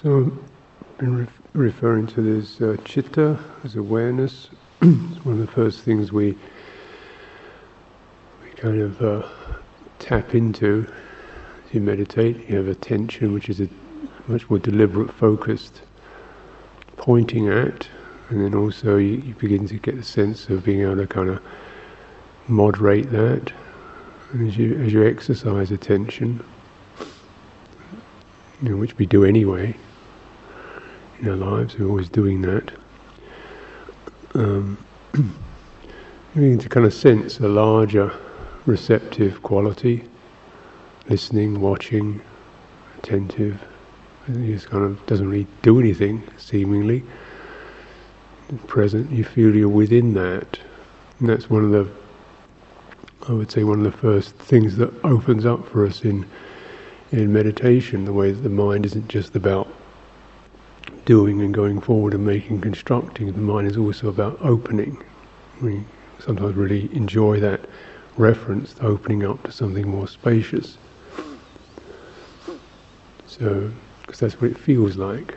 So I've been referring to this chitta as awareness. It's one of the first things we kind of tap into as you meditate. You have attention, which is a much more deliberate, focused pointing at, and then also you begin to get the sense of being able to kind of moderate that. And as you exercise attention, you know, which we do anyway in our lives, we're always doing that. You begin to kind of sense a larger receptive quality, listening, watching, attentive. And it just kind of doesn't really do anything, seemingly. Present, you feel you're within that. And that's one of the, I would say, one of the first things that opens up for us in meditation, the way that the mind isn't just about doing and going forward and making, constructing. The mind is also about opening. We sometimes really enjoy that reference to opening up to something more spacious. So, because that's what it feels like.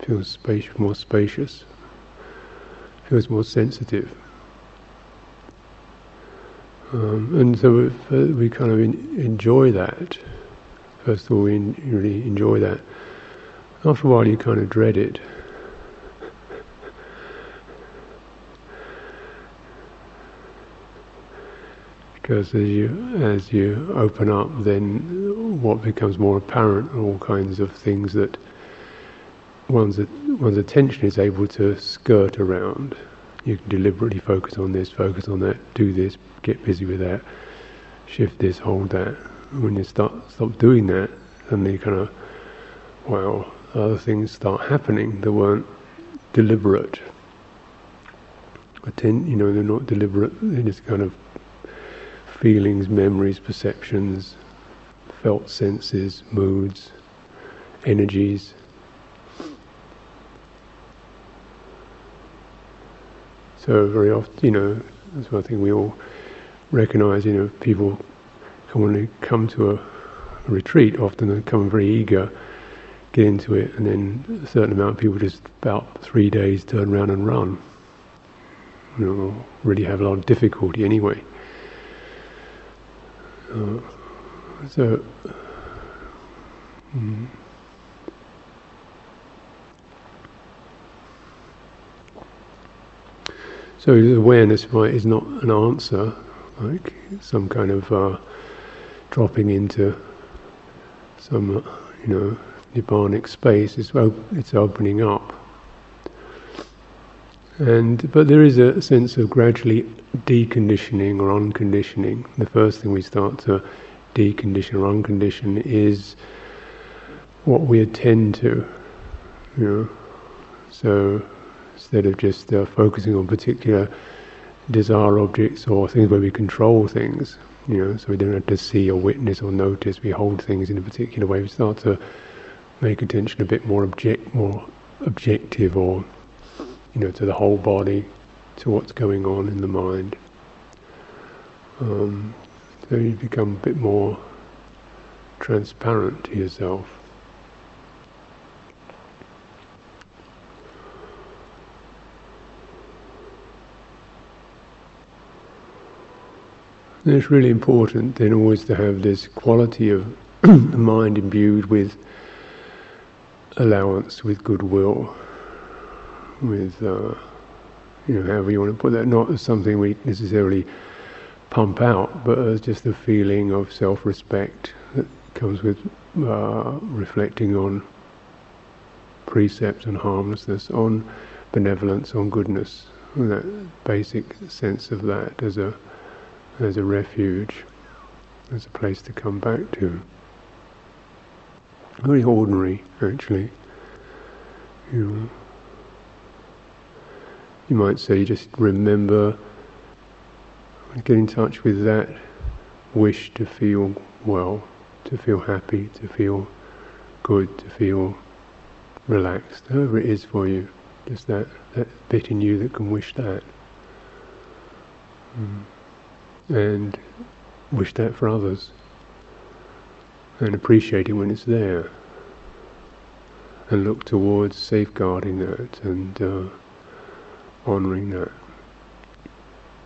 It feels more spacious. It feels more sensitive. And so we kind of enjoy that. First of all, we really enjoy that. After a while, you kind of dread it. Because as you open up, then what becomes more apparent are all kinds of things that one's attention is able to skirt around. You can deliberately focus on this, focus on that, do this, get busy with that, shift this, hold that. When you stop doing that, and you kind of, wow, other things start happening that weren't deliberate. They're not deliberate, they're just kind of feelings, memories, perceptions, felt senses, moods, energies. So very often, that's one thing we all recognise, people when they come to a retreat, often they come very eager, get into it, and then a certain amount of people just about 3 days turn around and run. Really have a lot of difficulty anyway. So awareness, right, is not an answer, like some kind of dropping into some, Nibbanic space. It's opening up. But there is a sense of gradually deconditioning or unconditioning. The first thing we start to decondition or uncondition is what we attend to. So instead of just focusing on particular desire objects or things where we control things, so we don't have to see or witness or notice, we hold things in a particular way. We start to make attention a bit more objective, or to the whole body, to what's going on in the mind. So you become a bit more transparent to yourself. And it's really important then always to have this quality of the mind imbued with allowance, with goodwill, with however you want to put that, not as something we necessarily pump out, but as just the feeling of self-respect that comes with reflecting on precepts and harmlessness, on benevolence, on goodness, and that basic sense of that as a refuge, as a place to come back to. Very ordinary, actually. You might say, just remember, get in touch with that wish to feel well, to feel happy, to feel good, to feel relaxed, however it is for you, just that bit in you that can wish that. And wish that for others. And appreciate it when it's there. and look towards safeguarding that and honouring that.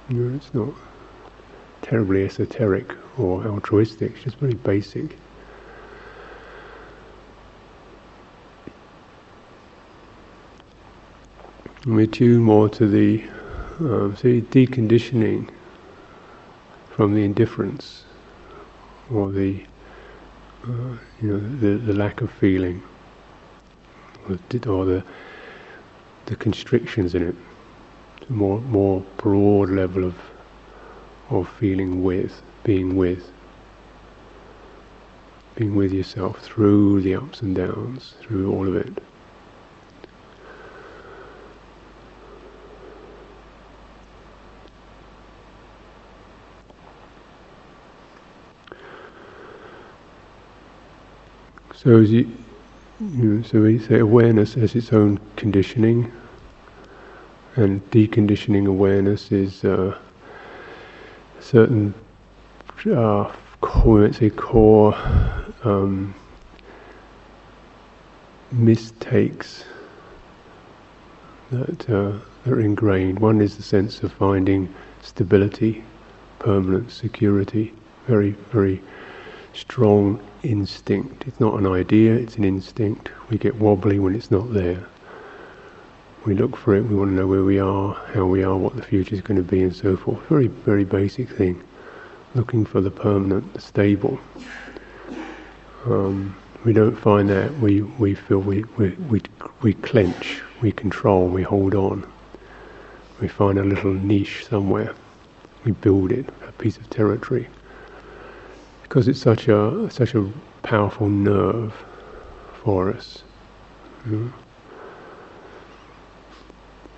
You know, it's not terribly esoteric or altruistic, it's just very basic. And we attune more to the deconditioning from the indifference or the lack of feeling or the constrictions in it. More broad level of feeling with, being with yourself through the ups and downs, through all of it. So as so we say awareness has its own conditioning, and deconditioning awareness is certain core mistakes that are ingrained. One is the sense of finding stability, permanence, security, very, very strong instinct. It's not an idea, it's an instinct. We get wobbly when it's not there. We look for it, we want to know where we are, how we are, what the future is going to be, and so forth. Very, very basic thing. Looking for the permanent, the stable. We don't find that. We feel we clench, we control, we hold on. We find a little niche somewhere. We build it, a piece of territory, because it's such a powerful nerve for us. Mm.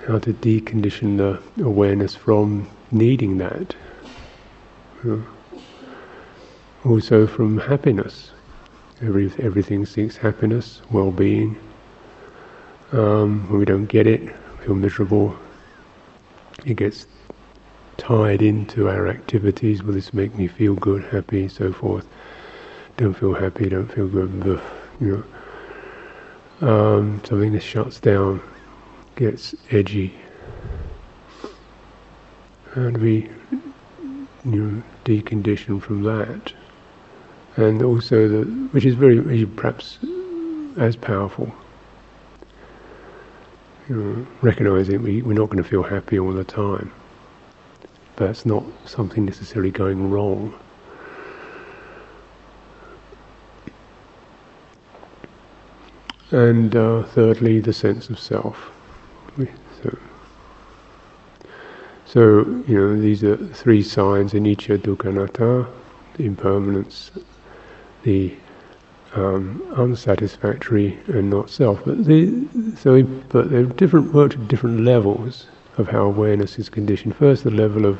How to decondition the awareness from needing that, also from happiness. Everything seeks happiness, well-being. When we don't get it, we feel miserable. It gets tied into our activities. Will this make me feel good, happy, so forth? Don't feel happy, don't feel good. Something that shuts down. Gets edgy, and we decondition from that, and also which is very perhaps as powerful. Recognizing we're not going to feel happy all the time, but that's not something necessarily going wrong. And thirdly, the sense of self. So these are three signs: anicca, dukkha, anatta, the impermanence, the unsatisfactory, and not self. But they're different. Work at different levels of how awareness is conditioned. First, the level of,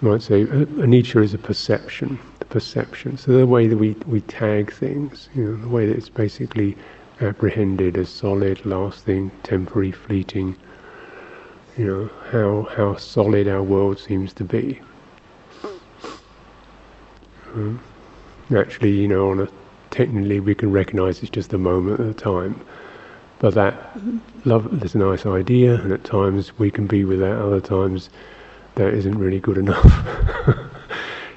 you might say, anicca is a perception. The perception. So the way that we tag things, the way that it's basically apprehended as solid, lasting, temporary, fleeting. How solid our world seems to be. Naturally, technically we can recognise it's just a moment at a time. But there's a nice idea, and at times we can be with that. Other times, that isn't really good enough.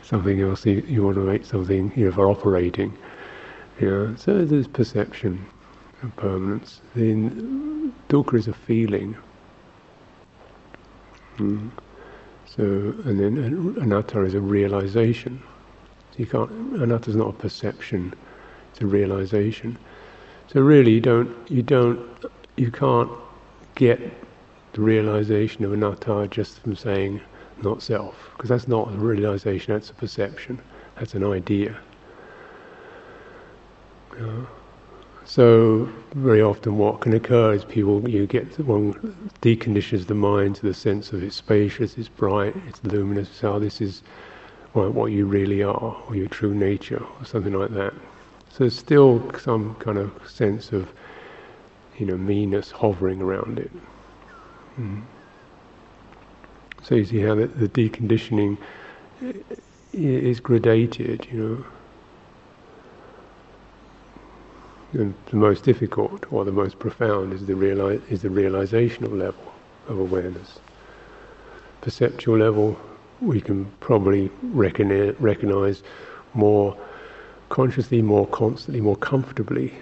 Something else you want to make something for operating. So there's perception and permanence. Then dukkha is a feeling. So, and then anatta is a realization. Anatta is not a perception; it's a realization. So really, you can't get the realization of anatta just from saying not self, because that's not a realization. That's a perception. That's an idea. So very often what can occur is one deconditions the mind to the sense of it's spacious, it's bright, it's luminous, so this is what you really are, or your true nature, or something like that. So there's still some kind of sense of meanness hovering around it. So you see how the deconditioning is gradated, the most difficult or the most profound is the realizational level of awareness. Perceptual level, we can probably recognize more consciously, more constantly, more comfortably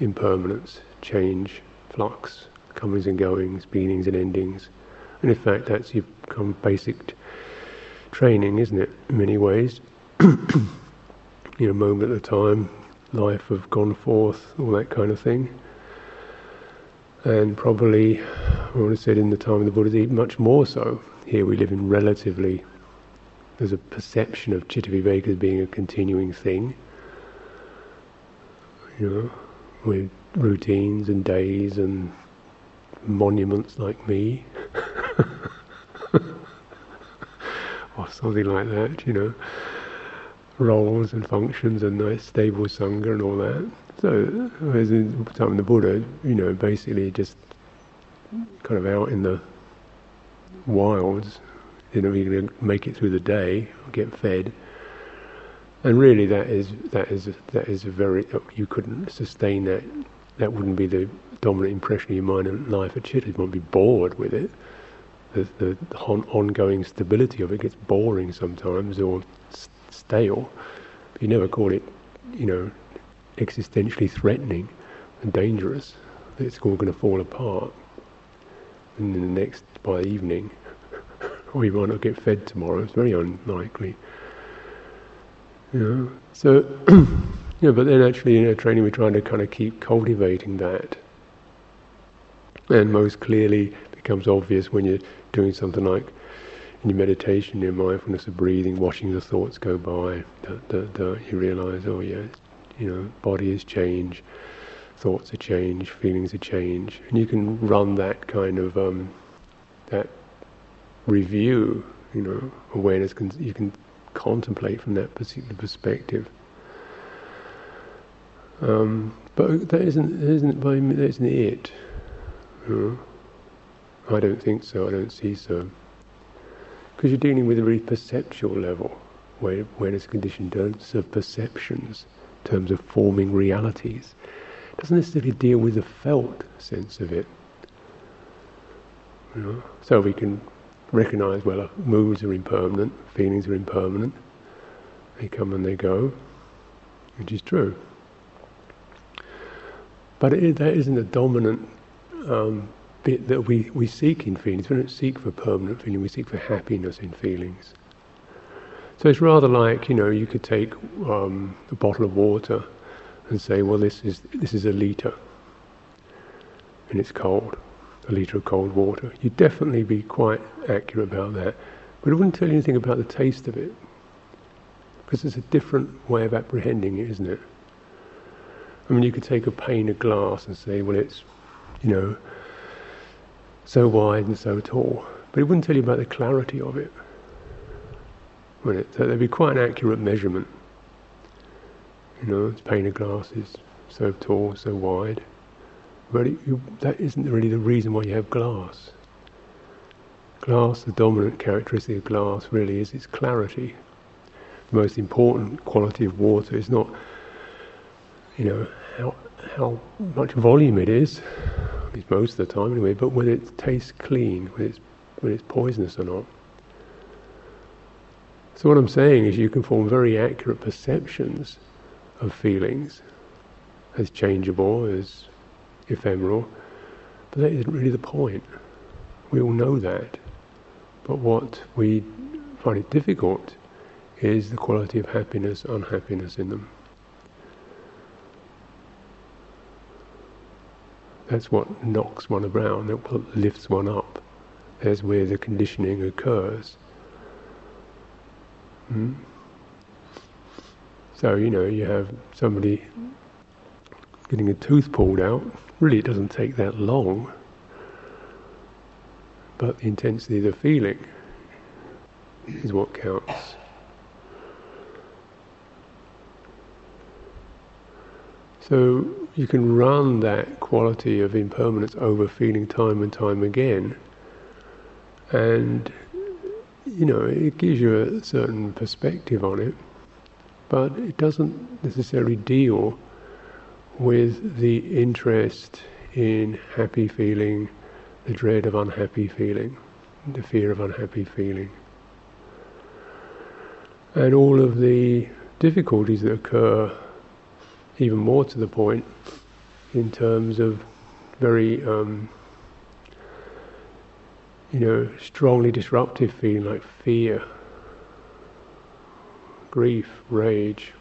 impermanence, change, flux, comings and goings, beginnings and endings. And in fact, that's your basic training, isn't it, in many ways? You know, moment at a time, life have gone forth, all that kind of thing. And probably, I would have said in the time of the Buddha, much more so. Here we live in relatively, there's a perception of Cittaviveka as being a continuing thing. You know, with routines and days and monuments like me. Or something like that, you know. Roles and functions and nice stable sangha and all that. So, whereas in the time of the Buddha, you know, basically just kind of out in the wilds, you know, you're going to make it through the day, get fed, and really that is a very, you couldn't sustain that. That wouldn't be the dominant impression of your mind and life at Citta. You might be bored with it. The ongoing stability of it gets boring sometimes or stale. But you never call it, you know, existentially threatening and dangerous. It's all going to fall apart. And then the next, by evening, or you might not get fed tomorrow. It's very unlikely. You know, so yeah. But then actually, in our training, we're trying to kind of keep cultivating that, and most clearly becomes obvious when you're doing something like in your meditation, your mindfulness of breathing, watching the thoughts go by. You realise, oh yeah, you know, body is change. Thoughts are change, feelings are change, and you can run that kind of that review. You know, awareness can, you can contemplate from that particular perspective. But that isn't it. You know? I don't think so. I don't see so. Because you're dealing with a really perceptual level, where awareness conditioned of perceptions in terms of forming realities. Doesn't necessarily deal with the felt sense of it. You know? So we can recognise, well, moods are impermanent, feelings are impermanent, they come and they go, which is true. But that isn't a dominant bit that we seek in feelings. We don't seek for permanent feeling, we seek for happiness in feelings. So it's rather like, you know, you could take a bottle of water and say, well, this is a litre, and it's cold, a litre of cold water. You'd definitely be quite accurate about that, but it wouldn't tell you anything about the taste of it, because it's a different way of apprehending it, isn't it? I mean, you could take a pane of glass and say, well, it's, you know, so wide and so tall, but it wouldn't tell you about the clarity of it, would it? So that'd be quite an accurate measurement. You know, it's a pane of glass, is so tall, so wide. But that isn't really the reason why you have glass. Glass, the dominant characteristic of glass really is its clarity. The most important quality of water is not, you know, how much volume it is, at least most of the time anyway, but whether it tastes clean, whether it's poisonous or not. So what I'm saying is you can form very accurate perceptions of feelings, as changeable, as ephemeral, but that isn't really the point. We all know that, but what we find it difficult is the quality of happiness, unhappiness in them. That's what knocks one around, that's what lifts one up. That's where the conditioning occurs. So, you know, you have somebody getting a tooth pulled out. Really, it doesn't take that long. But the intensity of the feeling is what counts. So you can run that quality of impermanence over feeling time and time again. And, you know, it gives you a certain perspective on it. But it doesn't necessarily deal with the interest in happy feeling, the dread of unhappy feeling, the fear of unhappy feeling. And all of the difficulties that occur, even more to the point, in terms of very, strongly disruptive feeling like fear, grief, rage,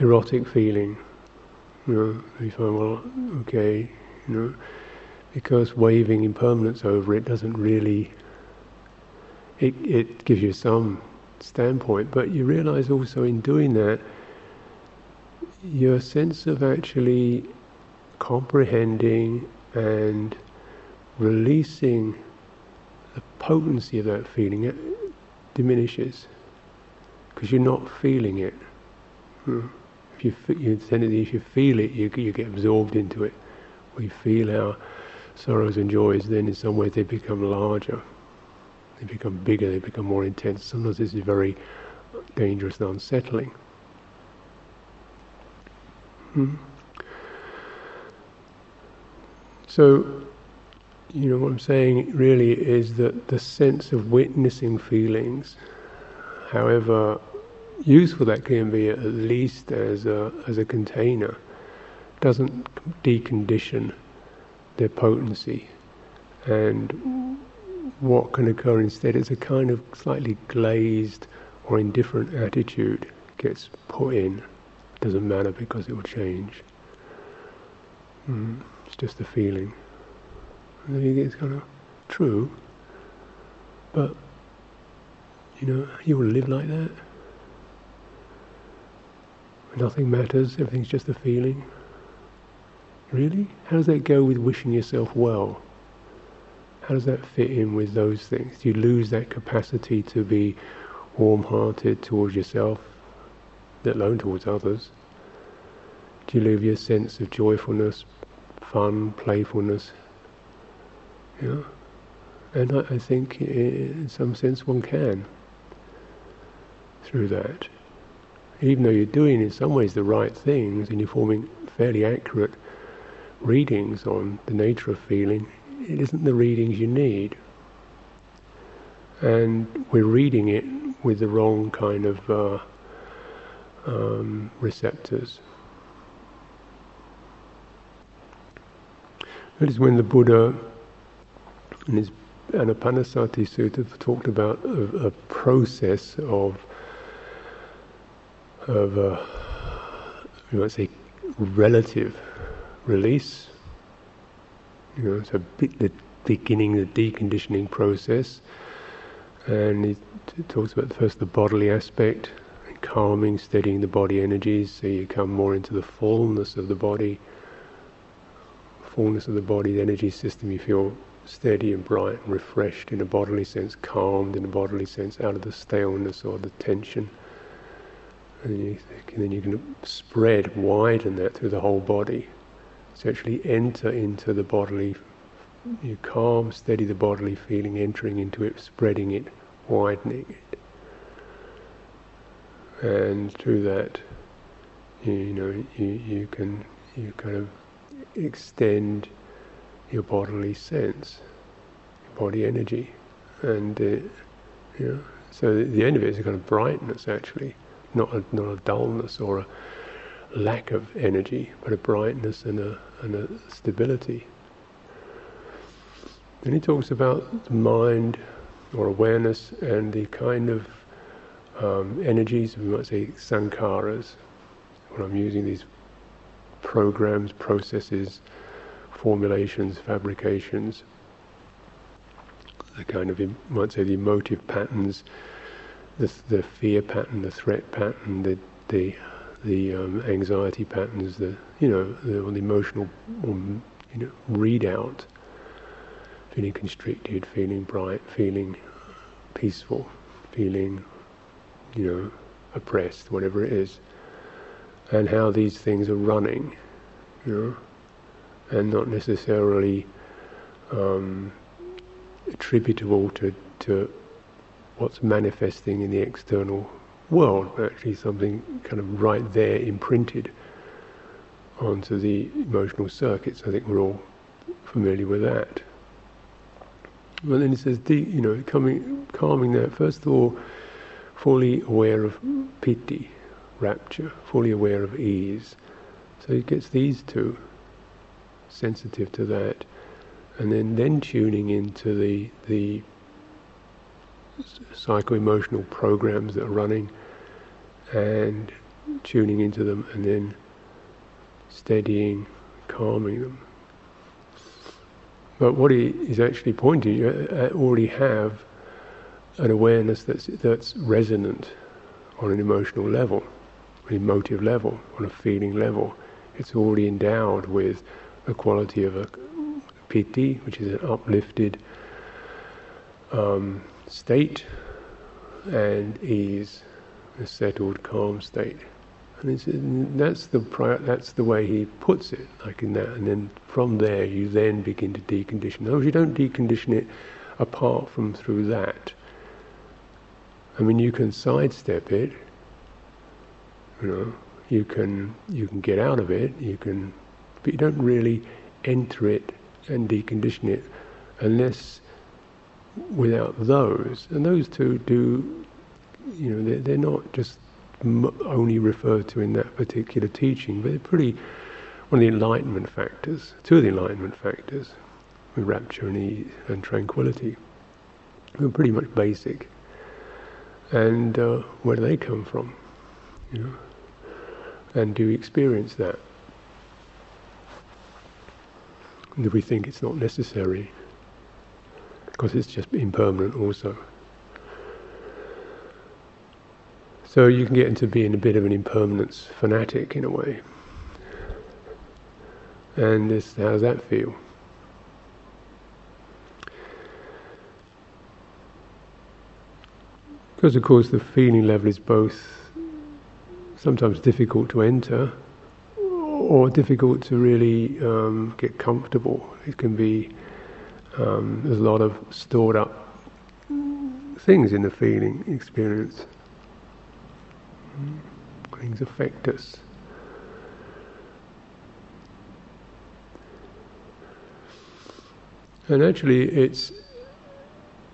erotic feeling. You find, well, okay, because waving impermanence over it doesn't really. It gives you some standpoint, but you realize also in doing that, your sense of actually comprehending and releasing the potency of that feeling, it diminishes because you're not feeling it. If you feel it, you get absorbed into it. We feel our sorrows and joys, then in some ways they become larger. They become bigger, they become more intense. Sometimes this is very dangerous and unsettling. So, what I'm saying really is that the sense of witnessing feelings, however useful that can be, at least as a container, doesn't decondition their potency. And what can occur instead is a kind of slightly glazed or indifferent attitude gets put in. It doesn't matter because it will change. It's just a feeling. And then you get, it's kind of true, but you will live like that. Nothing matters, everything's just a feeling. Really? How does that go with wishing yourself well? How does that fit in with those things? Do you lose that capacity to be warm-hearted towards yourself, let alone towards others? Do you lose your sense of joyfulness, fun, playfulness? Yeah. And I think in some sense one can through that. Even though you're doing in some ways the right things and you're forming fairly accurate readings on the nature of feeling, it isn't the readings you need, and we're reading it with the wrong kind of receptors. That is when the Buddha in his Anapanasati Sutta talked about a process of you might say relative release. So the beginning, the deconditioning process, and it talks about first the bodily aspect, calming, steadying the body energies, so you come more into the fullness of the body, the energy system. You feel steady and bright and refreshed in a bodily sense, calmed in a bodily sense, out of the staleness or the tension, and then you can spread, widen that through the whole body. So actually enter into the bodily, you calm, steady the bodily feeling, entering into it, spreading it, widening it. And through that, you kind of extend your bodily sense, your body energy. And so at the end of it is a kind of brightness actually, not a dullness or a lack of energy, but a brightness and a stability. Then he talks about the mind or awareness and the kind of energies, we might say sankharas. When I'm using these programs, processes, formulations, fabrications, the kind of, you might say, the emotive patterns, the fear pattern, the threat pattern, the anxiety patterns, the emotional readout, feeling constricted, feeling bright, feeling peaceful, feeling oppressed, whatever it is, and how these things are running, and not necessarily attributable to what's manifesting in the external world, but actually something kind of right there imprinted onto the emotional circuits. I think we're all familiar with that. Well, then it says, calming there. First of all, fully aware of piti, rapture, fully aware of ease. So it gets these two, sensitive to that, and then tuning into the psycho-emotional programs that are running, and tuning into them, and then steadying, calming them. But what he is actually pointing at, I already have an awareness that's resonant on an emotional level, an emotive level, on a feeling level. It's already endowed with the quality of a piti, which is an uplifted state, and ease, a settled, calm state. And that's the way he puts it, like in that. And then from there, you then begin to decondition. In other words, you don't decondition it apart from through that. I mean, you can sidestep it. You can get out of it. But you don't really enter it and decondition it unless without those. And those two do, they're not just only referred to in that particular teaching, but they're two of the enlightenment factors, with rapture and ease and tranquility. They're pretty much basic. And where do they come from? And do we experience that? And do we think it's not necessary? Because it's just impermanent also. So you can get into being a bit of an impermanence fanatic in a way. And how does that feel? Because of course the feeling level is both sometimes difficult to enter or difficult to really get comfortable. It can be, there's a lot of stored up things in the feeling experience. Things affect us. And actually it's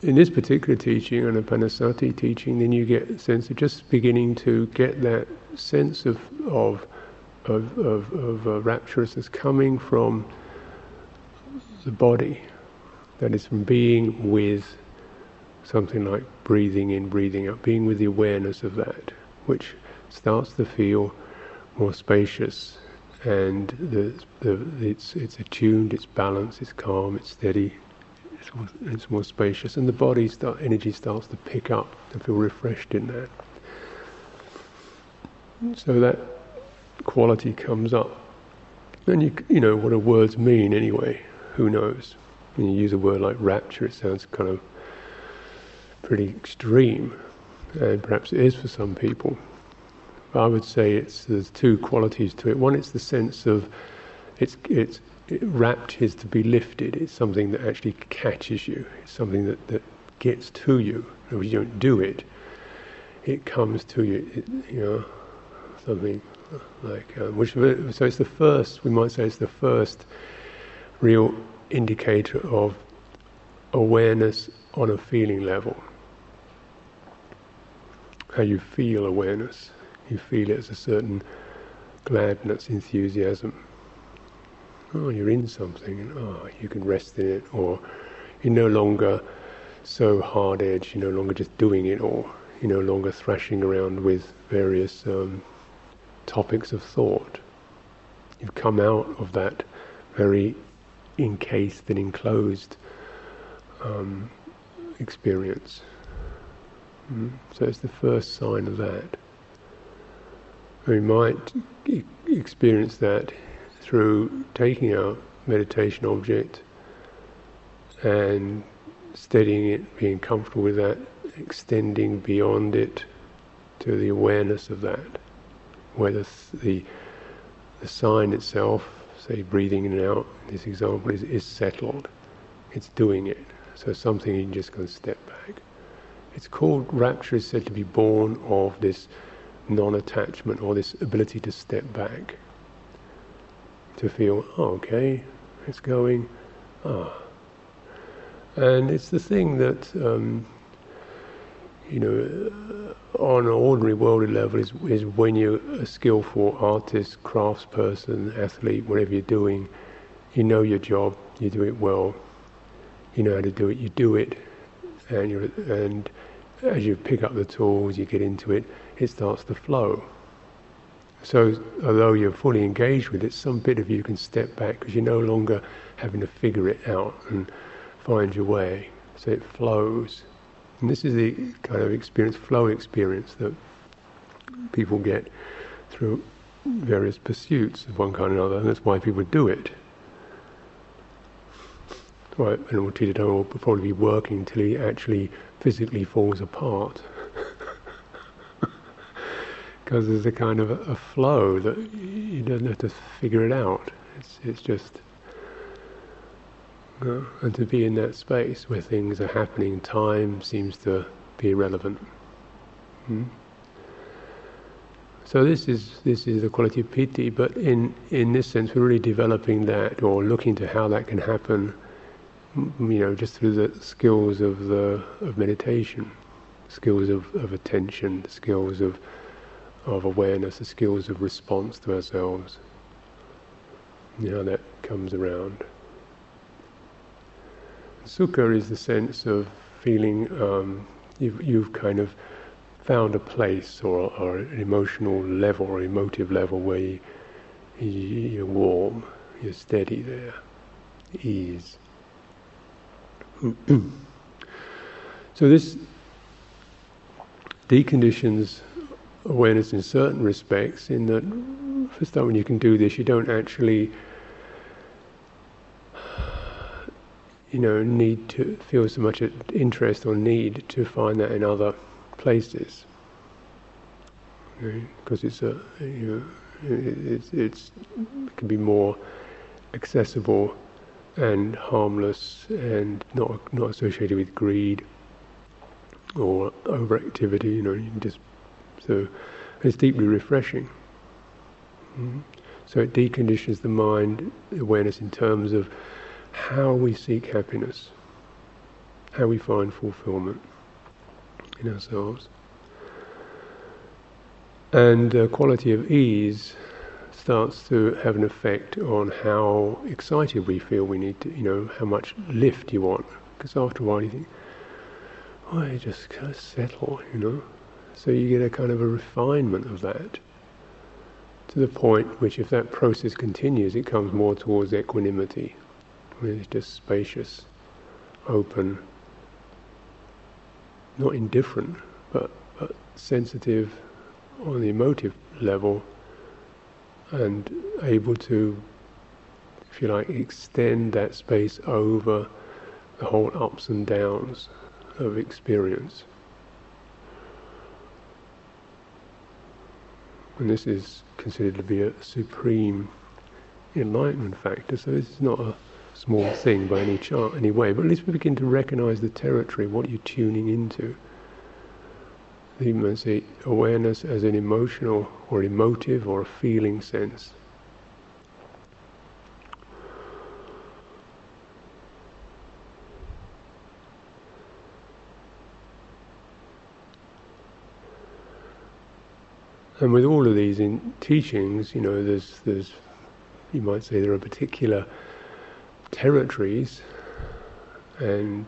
in this particular teaching, Anapanasati teaching, then you get a sense of just beginning to get that sense of rapturousness coming from the body. That is from being with something like breathing in, breathing out, being with the awareness of that, which starts to feel more spacious, and it's attuned, it's balanced, it's calm, it's steady, it's more spacious, and the body's energy starts to pick up and feel refreshed in that. So that quality comes up, and you know what do words mean anyway? Who knows? When you use a word like rapture, it sounds kind of pretty extreme. And perhaps it is for some people. I would say there's two qualities to it. One, it's the sense of wrapped is to be lifted. It's something that actually catches you. It's something that gets to you. If you don't do it, it comes to you. Something like so. It's the first. We might say it's the first real indicator of awareness on a feeling level. How you feel awareness. You feel it as a certain gladness, enthusiasm. Oh, you're in something, and you can rest in it, or you're no longer so hard-edged, you're no longer just doing it, or you're no longer thrashing around with various topics of thought. You've come out of that very encased and enclosed experience. So it's the first sign of that. We might experience that through taking our meditation object and steadying it, being comfortable with that, extending beyond it to the awareness of that, where the sign itself, say breathing in and out, this example, is settled. It's doing it. So something you can just kind of step back. It's called rapture, is said to be born of this non-attachment or this ability to step back, to feel, oh, okay, it's going, ah. And it's the thing that, on an ordinary worldly level is when you're a skillful artist, craftsperson, athlete, whatever you're doing, you know your job, you do it well, you know how to do it, you do it, and as you pick up the tools, you get into it, it starts to flow. So although you're fully engaged with it, some bit of you can step back because you're no longer having to figure it out and find your way. So it flows. And this is the kind of experience, flow experience, that people get through various pursuits of one kind or another, and that's why people do it. Right, an old Titta will probably be working until he actually physically falls apart. Because there's a kind of a flow that you don't have to figure it out. It's just, and to be in that space where things are happening, time seems to be irrelevant. So this is the quality of piti. But in this sense, we're really developing that, or looking to how that can happen. Just through the skills of meditation, skills of attention, skills of awareness, the skills of response to ourselves. That comes around. Sukha is the sense of feeling you've kind of found a place or an emotional level or emotive level where you're warm, you're steady there, ease. So this deconditions awareness in certain respects, in that, for a start, when you can do this, you don't actually need to feel so much interest or need to find that in other places, because it's a it can be more accessible and harmless and not associated with greed or overactivity. You can just, so it's deeply refreshing. So it deconditions the mind, awareness, in terms of how we seek happiness, how we find fulfillment in ourselves. And the quality of ease starts to have an effect on how excited we feel we need to, how much lift you want. Because after a while you think, oh, you just kind of settle, So you get a kind of a refinement of that, to the point which, if that process continues, it comes more towards equanimity. It's just spacious, open, not indifferent, but sensitive on the emotive level, and able to, if you like, extend that space over the whole ups and downs of experience. And this is considered to be a supreme enlightenment factor, so this is not a small thing by any way, but at least we begin to recognize the territory, what you're tuning into. You might say awareness as an emotional or emotive or a feeling sense. And with all of these in teachings, there's you might say there are particular territories and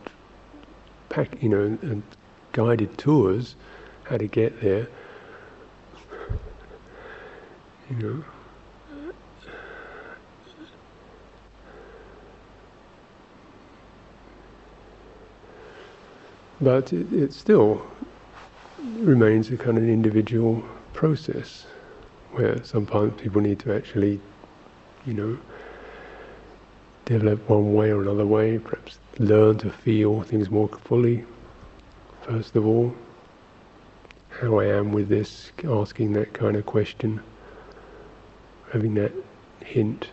and guided tours how to get there, But it still remains a kind of individual process, where sometimes people need to actually, develop one way or another way, perhaps learn to feel things more fully, first of all. How I am with this, asking that kind of question, having that hint.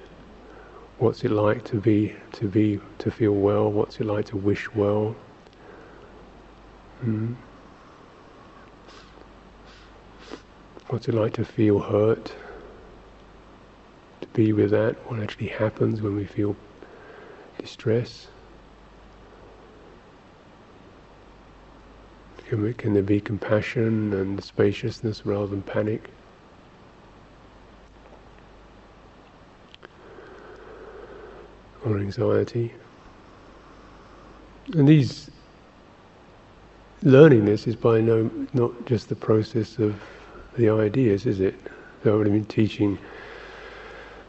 What's it like to feel well? What's it like to wish well? What's it like to feel hurt? To be with that, what actually happens when we feel distress? Can there be compassion and spaciousness rather than panic? Or anxiety? And these, learning this is by not just the process of the ideas, is it? So I would have been teaching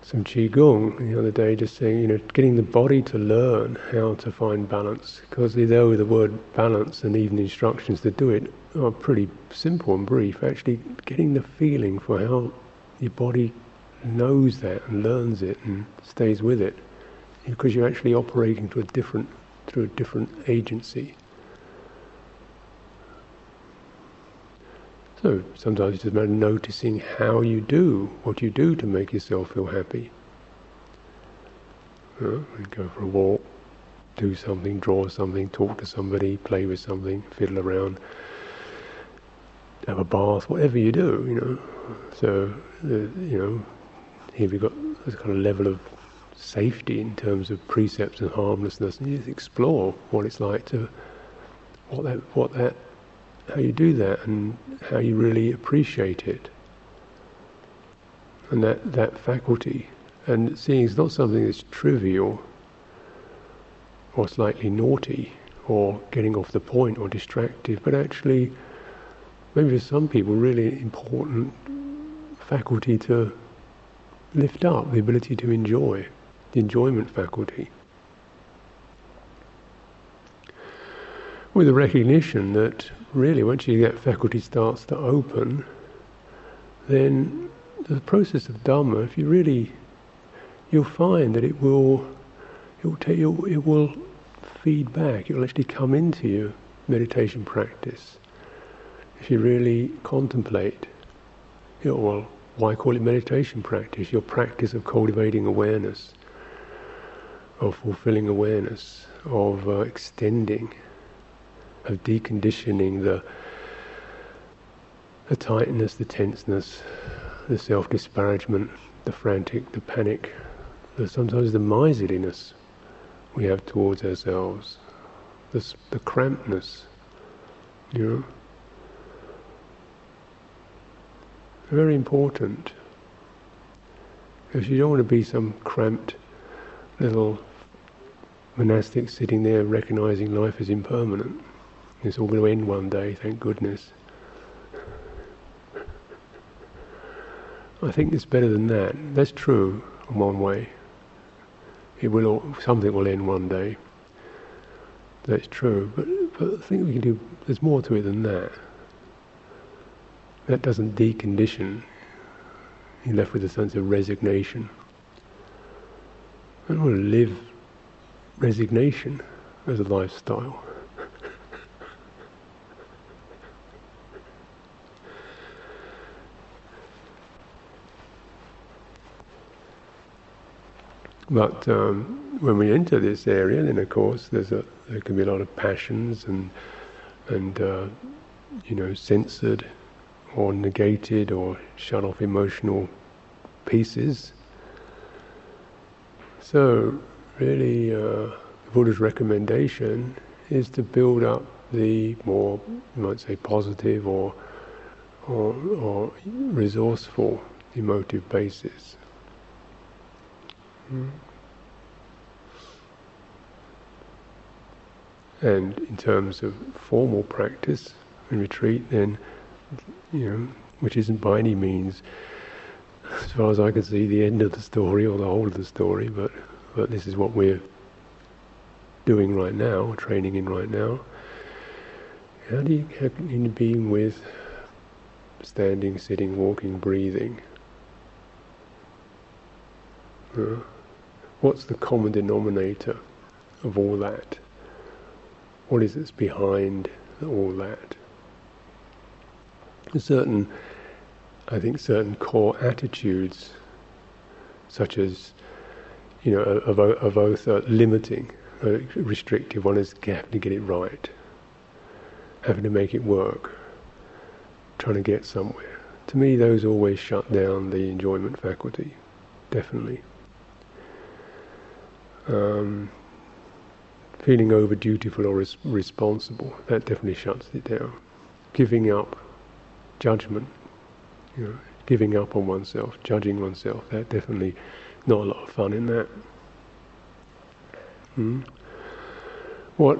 some qigong the other day, just saying, getting the body to learn how to find balance, because though the word balance and even the instructions to do it are pretty simple and brief, actually getting the feeling for how your body knows that and learns it and stays with it, because you're actually operating through a different agency. So sometimes it's just about noticing how you do what you do to make yourself feel happy. Go for a walk, do something, draw something, talk to somebody, play with something, fiddle around, have a bath, whatever you do, So, here we've got this kind of level of safety in terms of precepts and harmlessness, and you just explore what it's like to, how you do that and how you really appreciate it, and that faculty, and seeing it's not something that's trivial or slightly naughty or getting off the point or distractive, but actually maybe for some people really important faculty to lift up, the ability to enjoy, the enjoyment faculty, with the recognition that really once that faculty starts to open, then the process of Dhamma, if you really, you'll find that it will feed back, it will actually come into your meditation practice. If you really contemplate, why call it meditation practice? Your practice of cultivating awareness, of fulfilling awareness, of extending, of deconditioning the tightness, the tenseness, the self-disparagement, the frantic, the panic, sometimes the miserliness we have towards ourselves, the crampedness, Very important, because you don't want to be some cramped little monastic sitting there recognizing life is impermanent. It's all going to end one day, thank goodness. I think it's better than that. That's true in one way. Something will end one day. That's true, but I think there's more to it than that. That doesn't decondition. You're left with a sense of resignation. I don't want to live resignation as a lifestyle. But when we enter this area, then of course there can be a lot of passions and censored or negated or shut off emotional pieces. So really the Buddha's recommendation is to build up the more, you might say, positive or resourceful emotive basis. And in terms of formal practice and retreat, then which isn't by any means, as far as I can see, the end of the story or the whole of the story, but this is what we're doing right now, training in right now. How do you happen in being with standing, sitting, walking, breathing? What's the common denominator of all that? What is it's behind all that? Certain core attitudes, such as, both limiting, restrictive. One is having to get it right, having to make it work, trying to get somewhere. To me, those always shut down the enjoyment faculty, definitely. Feeling over dutiful or responsible, that definitely shuts it down. Giving up judgment, you know, giving up on oneself, judging oneself, that definitely, not a lot of fun in that. What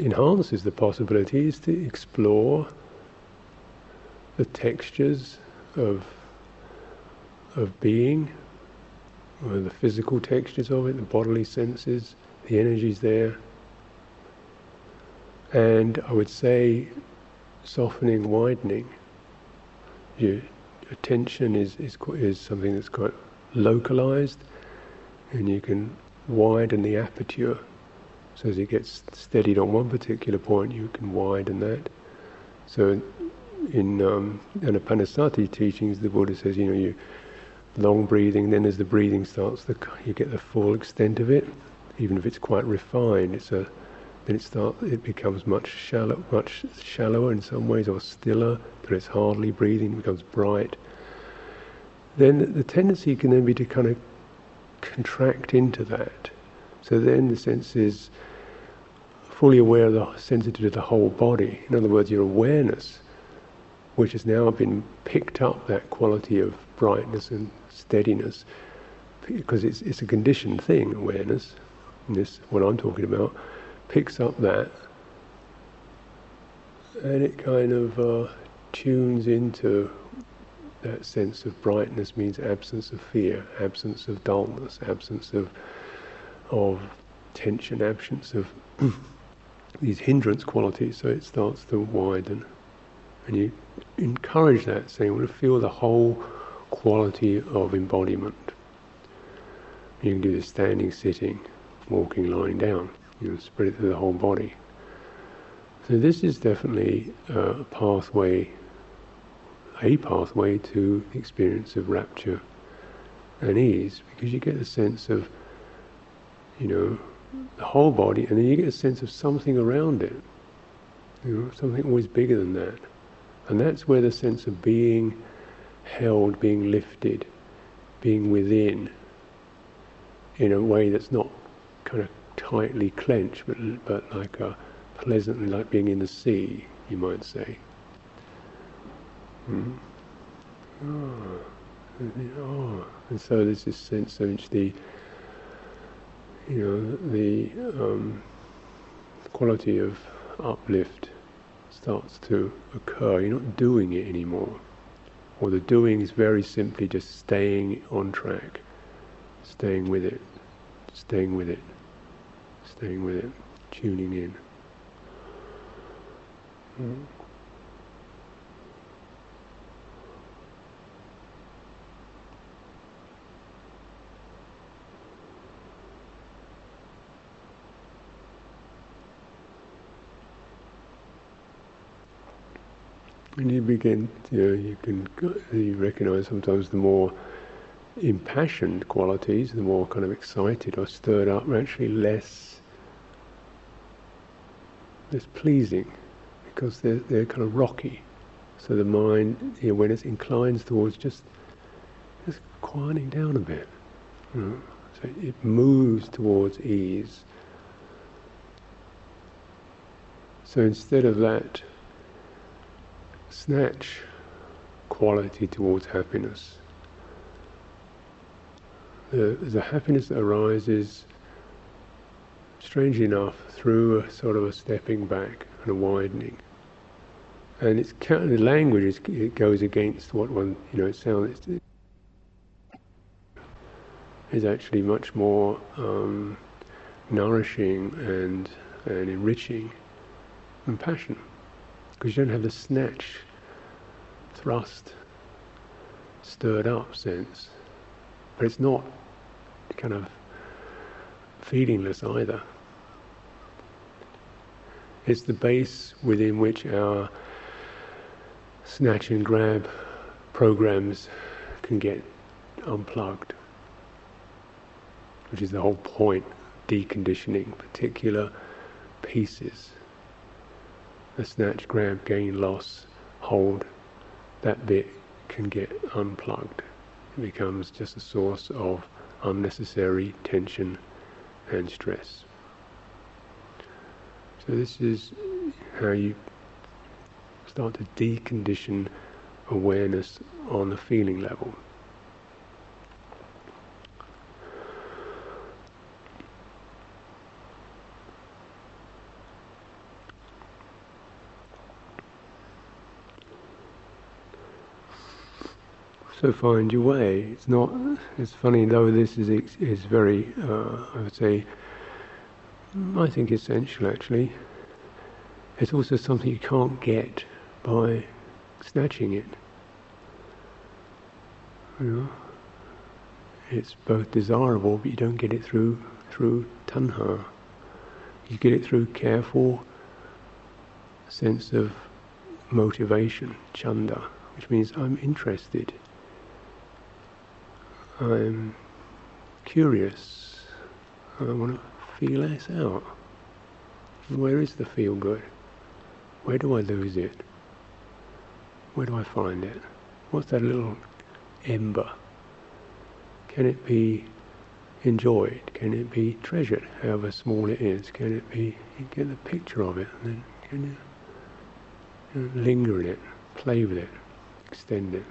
enhances the possibility is to explore the textures of being, the physical textures of it, the bodily senses, the energies there, and I would say softening, widening. Your attention is something that's quite localized, and you can widen the aperture. So as it gets steadied on one particular point, you can widen that. So in Anapanasati teachings, the Buddha says, you long breathing, then as the breathing starts, you get the full extent of it. Even if it's quite refined, it becomes much shallower in some ways, or stiller, but it's hardly breathing, it becomes bright. Then the tendency can then be to kind of contract into that. So then the sense is fully aware of the sensitive to the whole body. In other words, your awareness, which has now been picked up, that quality of brightness and steadiness, because it's a conditioned thing, awareness, and this what I'm talking about, picks up that, and it kind of tunes into that sense of brightness. Means absence of fear, absence of dullness, absence of tension, absence of these hindrance qualities, so it starts to widen. And you encourage that, so you want to feel the whole quality of embodiment. You can do this standing, sitting, walking, lying down. You spread it through the whole body. So this is definitely a pathway to the experience of rapture and ease, because you get a sense of the whole body, and then you get a sense of something around it, something always bigger than that. And that's where the sense of being held, being lifted, being within, in a way that's not kind of tightly clenched, but like a pleasantly, like being in the sea, you might say. And so there's this sense in which the quality of uplift starts to occur. You're not doing it anymore, or the doing is very simply just staying on track, staying with it, tuning in. And you begin, you recognize sometimes the more impassioned qualities, the more kind of excited or stirred up, are actually less pleasing, because they're kind of rocky. So the mind, when it inclines towards just quieting down a bit, so it moves towards ease. So instead of that snatch quality towards happiness, the happiness that arises, strangely enough, through a sort of a stepping back and a widening. And it's the language it goes against what one, it sounds. It's actually much more nourishing and enriching and passionate, because you don't have the snatch, thrust, stirred up sense. But it's not kind of feelingless either. It's the base within which our snatch and grab programs can get unplugged, which is the whole point, deconditioning particular pieces the snatch, grab, gain, loss, hold, that bit can get unplugged. It becomes just a source of unnecessary tension and stress. So this is how you start to decondition awareness on the feeling level. So find your way. It's not. It's funny though. This is very. I would say. I think essential actually. It's also something you can't get by snatching it. You know? It's both desirable, but you don't get it through tanha. You get it through careful sense of motivation, chanda, which means I'm interested. I'm curious, I want to feel this out. Where is the feel good? Where do I lose it? Where do I find it? What's that little ember? Can it be enjoyed? Can it be treasured, however small it is? Can it be, you get a picture of it, and then can you linger in it, play with it, extend it?